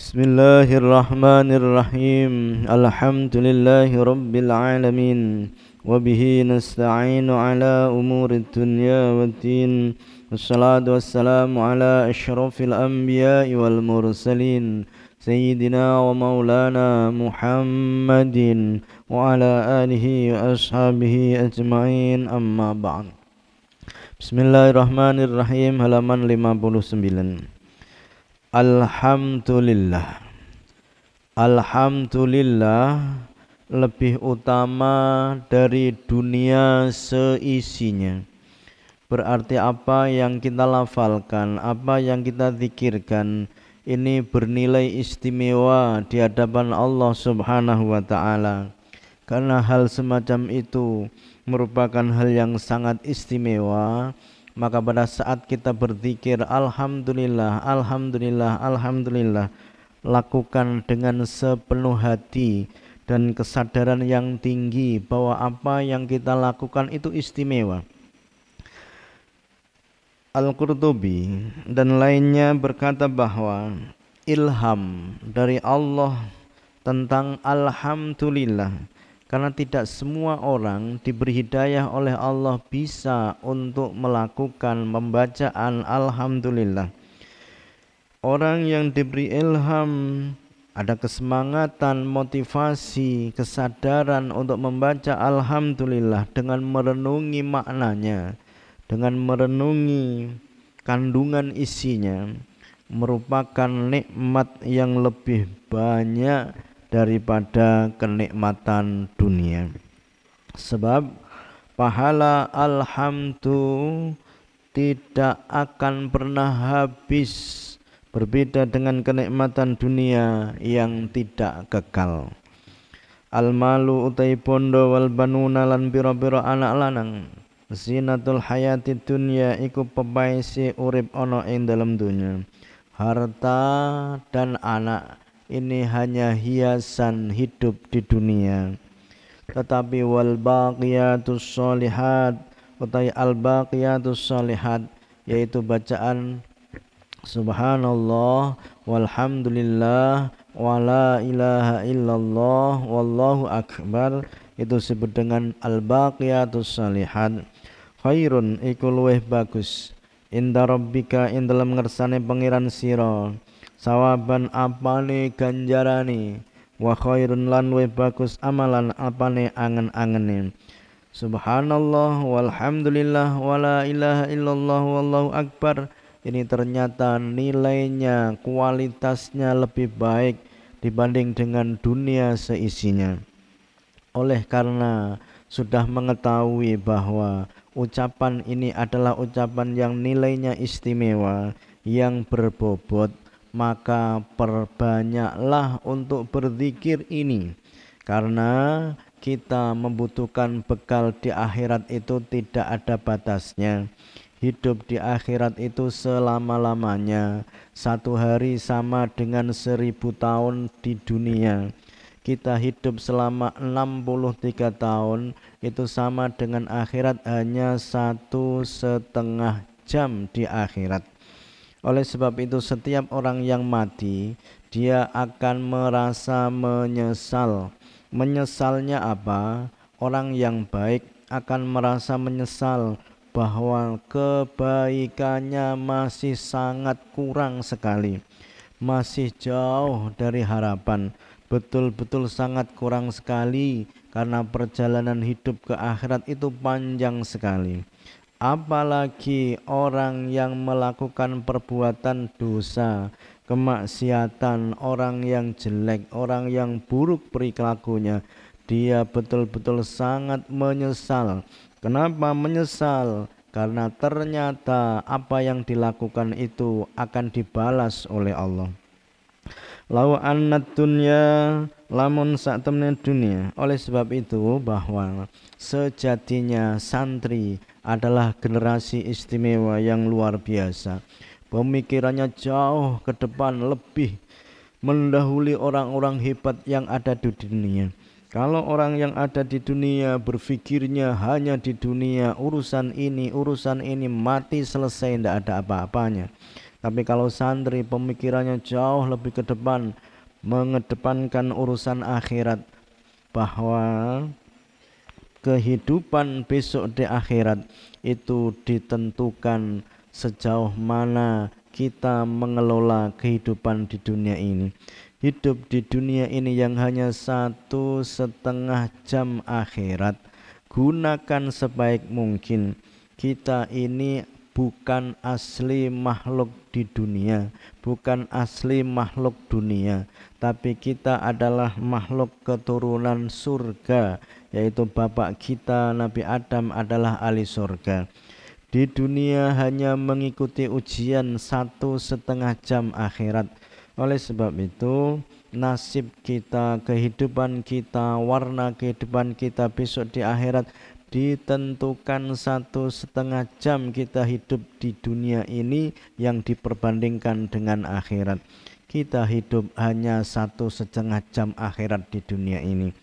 Bismillahirrahmanirrahim. Alhamdulillahi rabbil alamin. Wabihi nasta'inu ala umuri dunya wa din. Wassalatu wassalamu ala ashrafil anbiya'i wal mursalin Sayyidina wa maulana Muhammadin wa ala alihi wa ashabihi ajma'in, amma ba'd. Bismillahirrahmanirrahim. Halaman 59. Alhamdulillah. Alhamdulillah lebih utama dari dunia seisinya. Berarti apa yang kita lafalkan, apa yang kita zikirkan, ini bernilai istimewa di hadapan Allah Subhanahu wa taala. Karena hal semacam itu merupakan hal yang sangat istimewa. Maka pada saat kita berzikir Alhamdulillah, Alhamdulillah, Alhamdulillah, lakukan dengan sepenuh hati dan kesadaran yang tinggi bahwa apa yang kita lakukan itu istimewa. Al-Qurtubi dan lainnya berkata bahwa ilham dari Allah tentang Alhamdulillah, karena tidak semua orang diberi hidayah oleh Allah bisa untuk melakukan pembacaan Alhamdulillah. Orang yang diberi ilham ada kesemangatan, motivasi, kesadaran untuk membaca Alhamdulillah dengan merenungi maknanya, dengan merenungi kandungan isinya, merupakan nikmat yang lebih banyak daripada kenikmatan dunia. Sebab pahala Alhamdulillah tidak akan pernah habis, berbeda dengan kenikmatan dunia yang tidak kekal. Almalu utai bondo wal banuna lan biro-biro anak lanang, zinatul hayati dunya iku pepaisi urip ono ing dalam dunia. Harta dan anak ini hanya hiasan hidup di dunia. Tetapi wal baqiyatus shalihat, utai al baqiyatus shalihat, yaitu bacaan subhanallah walhamdulillah wala ilaha illallah wallahu akbar, itu disebut dengan al baqiyatus shalihat. Khairun iku luweh bagus inda rabbika ing dalem ngersane pangeran sira, sawaban apane ganjarane, wa khairun lan we bagus amalan apane angen-angene. Subhanallah walhamdulillah wala ilaha illallah wallahu akbar, ini ternyata nilainya, kualitasnya lebih baik dibanding dengan dunia seisinya. Oleh karena sudah mengetahui bahwa ucapan ini adalah ucapan yang nilainya istimewa, yang berbobot, maka perbanyaklah untuk berzikir ini, karena kita membutuhkan bekal di akhirat itu tidak ada batasnya. Hidup di akhirat itu selama-lamanya, satu hari sama dengan 1000 tahun di dunia. Kita hidup selama 63 tahun itu sama dengan akhirat hanya 1,5 jam di akhirat. Oleh sebab itu setiap orang yang mati dia akan merasa menyesal. Menyesalnya apa? Orang yang baik akan merasa menyesal bahwa kebaikannya masih sangat kurang sekali, masih jauh dari harapan, betul-betul sangat kurang sekali, karena perjalanan hidup ke akhirat itu panjang sekali. Apalagi orang yang melakukan perbuatan dosa, kemaksiatan, orang yang jelek, orang yang buruk perilakunya, dia betul-betul sangat menyesal. Kenapa menyesal? Karena ternyata apa yang dilakukan itu akan dibalas oleh Allah. Lau anna dunya, lamun sak temne dunia. Oleh sebab itu bahwa sejatinya santri adalah generasi istimewa yang luar biasa. Pemikirannya jauh ke depan, lebih mendahului orang-orang hebat yang ada di dunia. Kalau orang yang ada di dunia berpikirnya hanya di dunia, urusan ini mati selesai, tidak ada apa-apanya. Tapi kalau santri pemikirannya jauh lebih ke depan, mengedepankan urusan akhirat, bahwa kehidupan besok di akhirat itu ditentukan sejauh mana kita mengelola kehidupan di dunia ini. Hidup di dunia ini yang hanya 1,5 jam akhirat, gunakan sebaik mungkin. Kita ini bukan asli makhluk di dunia, bukan asli makhluk dunia, tapi kita adalah makhluk keturunan surga, yaitu bapak kita Nabi Adam adalah ahli surga. Di dunia hanya mengikuti ujian 1,5 jam akhirat. Oleh sebab itu, nasib kita, kehidupan kita, warna kehidupan kita besok di akhirat ditentukan 1,5 jam kita hidup di dunia ini yang diperbandingkan dengan akhirat. Kita hidup hanya 1,5 jam akhirat di dunia ini.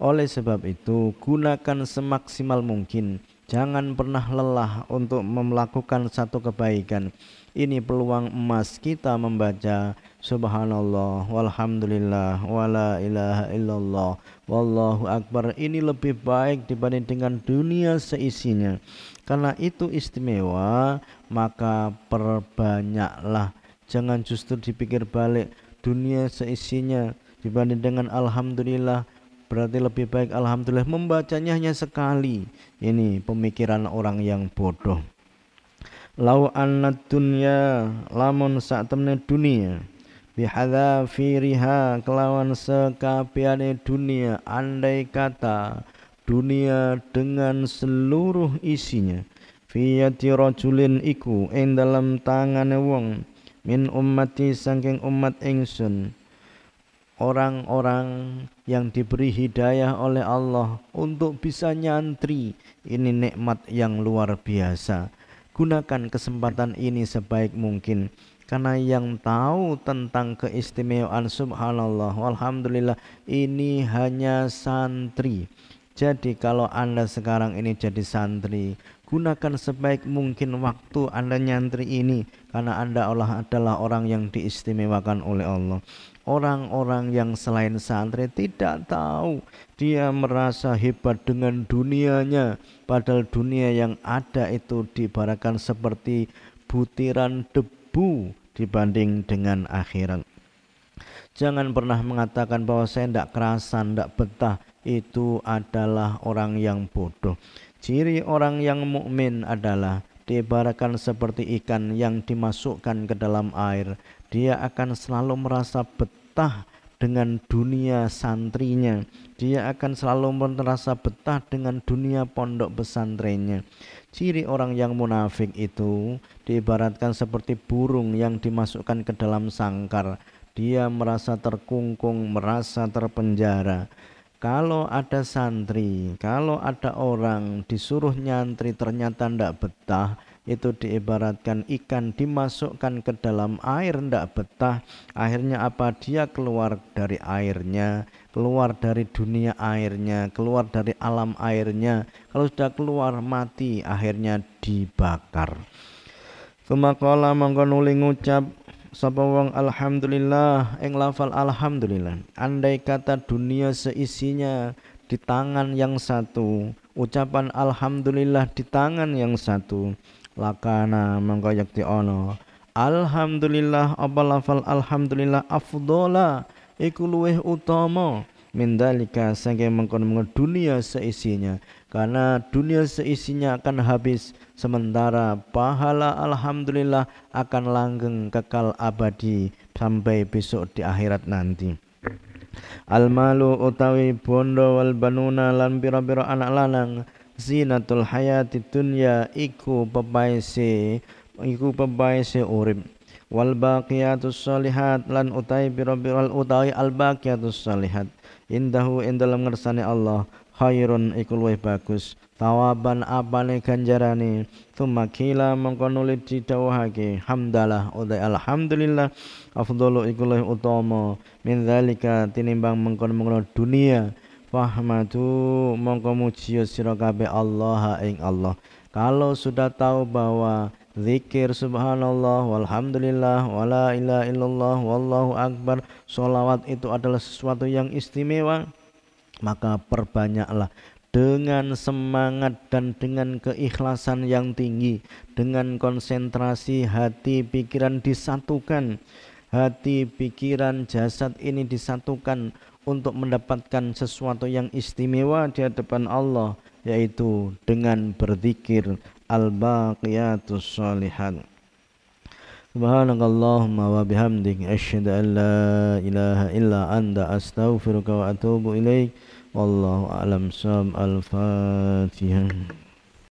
Oleh sebab itu, gunakan semaksimal mungkin. Jangan pernah lelah untuk melakukan satu kebaikan. Ini peluang emas kita membaca subhanallah, walhamdulillah, wala ilaha illallah, wallahu akbar. Ini lebih baik dibanding dengan dunia seisinya. Karena itu istimewa, maka perbanyaklah. Jangan justru dipikir balik, dunia seisinya dibanding dengan alhamdulillah, berarti lebih baik alhamdulillah. Membacanya hanya sekali. Ini pemikiran orang yang bodoh. Lau annad dunya, lamun saktemne dunia, bihadza firiha, kelawan sekabiane dunia, andai kata dunia dengan seluruh isinya, fiyati rajulin iku ing dalam tangane wong min ummati, saking umat ingsun, orang-orang yang diberi hidayah oleh Allah untuk bisa nyantri. Ini nikmat yang luar biasa. Gunakan kesempatan ini sebaik mungkin, karena yang tahu tentang keistimewaan subhanallah, alhamdulillah ini hanya santri. Jadi kalau Anda sekarang ini jadi santri, gunakan sebaik mungkin waktu Anda nyantri ini, karena Anda adalah orang yang diistimewakan oleh Allah. Orang-orang yang selain santri tidak tahu, dia merasa hebat dengan dunianya, padahal dunia yang ada itu diibaratkan seperti butiran debu dibanding dengan akhirat. Jangan pernah mengatakan bahwa saya tidak kerasan, tidak betah. Itu adalah orang yang bodoh. Ciri orang yang mukmin adalah diibaratkan seperti ikan yang dimasukkan ke dalam air. Dia akan selalu merasa betah dengan dunia santrinya. Dia akan selalu merasa betah dengan dunia pondok pesantrennya. Ciri orang yang munafik itu diibaratkan seperti burung yang dimasukkan ke dalam sangkar. Dia merasa terkungkung, merasa terpenjara. Kalau ada santri, kalau ada orang disuruh nyantri ternyata tidak betah, itu diibaratkan ikan dimasukkan ke dalam air tidak betah. Akhirnya apa? Dia keluar dari airnya, keluar dari dunia airnya, keluar dari alam airnya. Kalau sudah keluar mati, akhirnya dibakar. Sumaqala mongko nuli ngucap sapa wong alhamdulillah ing lafal alhamdulillah, andai kata dunia seisinya di tangan yang satu, ucapan alhamdulillah di tangan yang satu, lakana mongko yakti ono alhamdulillah apa lafal alhamdulillah afdola iku luweh utama mindalika sangke mengkon dunia seisinya. Karena dunia seisinya akan habis, sementara pahala alhamdulillah akan langgeng kekal abadi sampai besok di akhirat nanti. Almalu utawi bondo wal banuna lan pira-pira anak lanang, zinatul hayati dunya iku pepaise urip, wal baqiyatus shalihat lan utai pira-pira utawi al baqiyatus shalihat indahu ing dalam ngersane Allah khairun iku luwih bagus tawaban apane ganjarane. Tumakila mengkonuli didawahake hamdalah utai alhamdulillah afdolu iku luwih utama min zalika tinimbang mengkon dunia. Fahmatu mongko mujiya sira kabeh Allah ing Allah. Kalau sudah tahu bahwa Zikir subhanallah walhamdulillah wala ilaha illallah wallahu akbar. Sholawat itu adalah sesuatu yang istimewa, maka perbanyaklah dengan semangat dan dengan keikhlasan yang tinggi, dengan konsentrasi hati pikiran disatukan. Hati, pikiran, jasad ini disatukan untuk mendapatkan sesuatu yang istimewa di hadapan Allah, yaitu dengan berzikir al-baqiyatus shalihan. Subhanakallahumma wa bihamdika asyhadu an la ilaha illa anta astaghfiruka wa atubu ilaik. Wallahu a'lam bissawab. Al-Fatihah.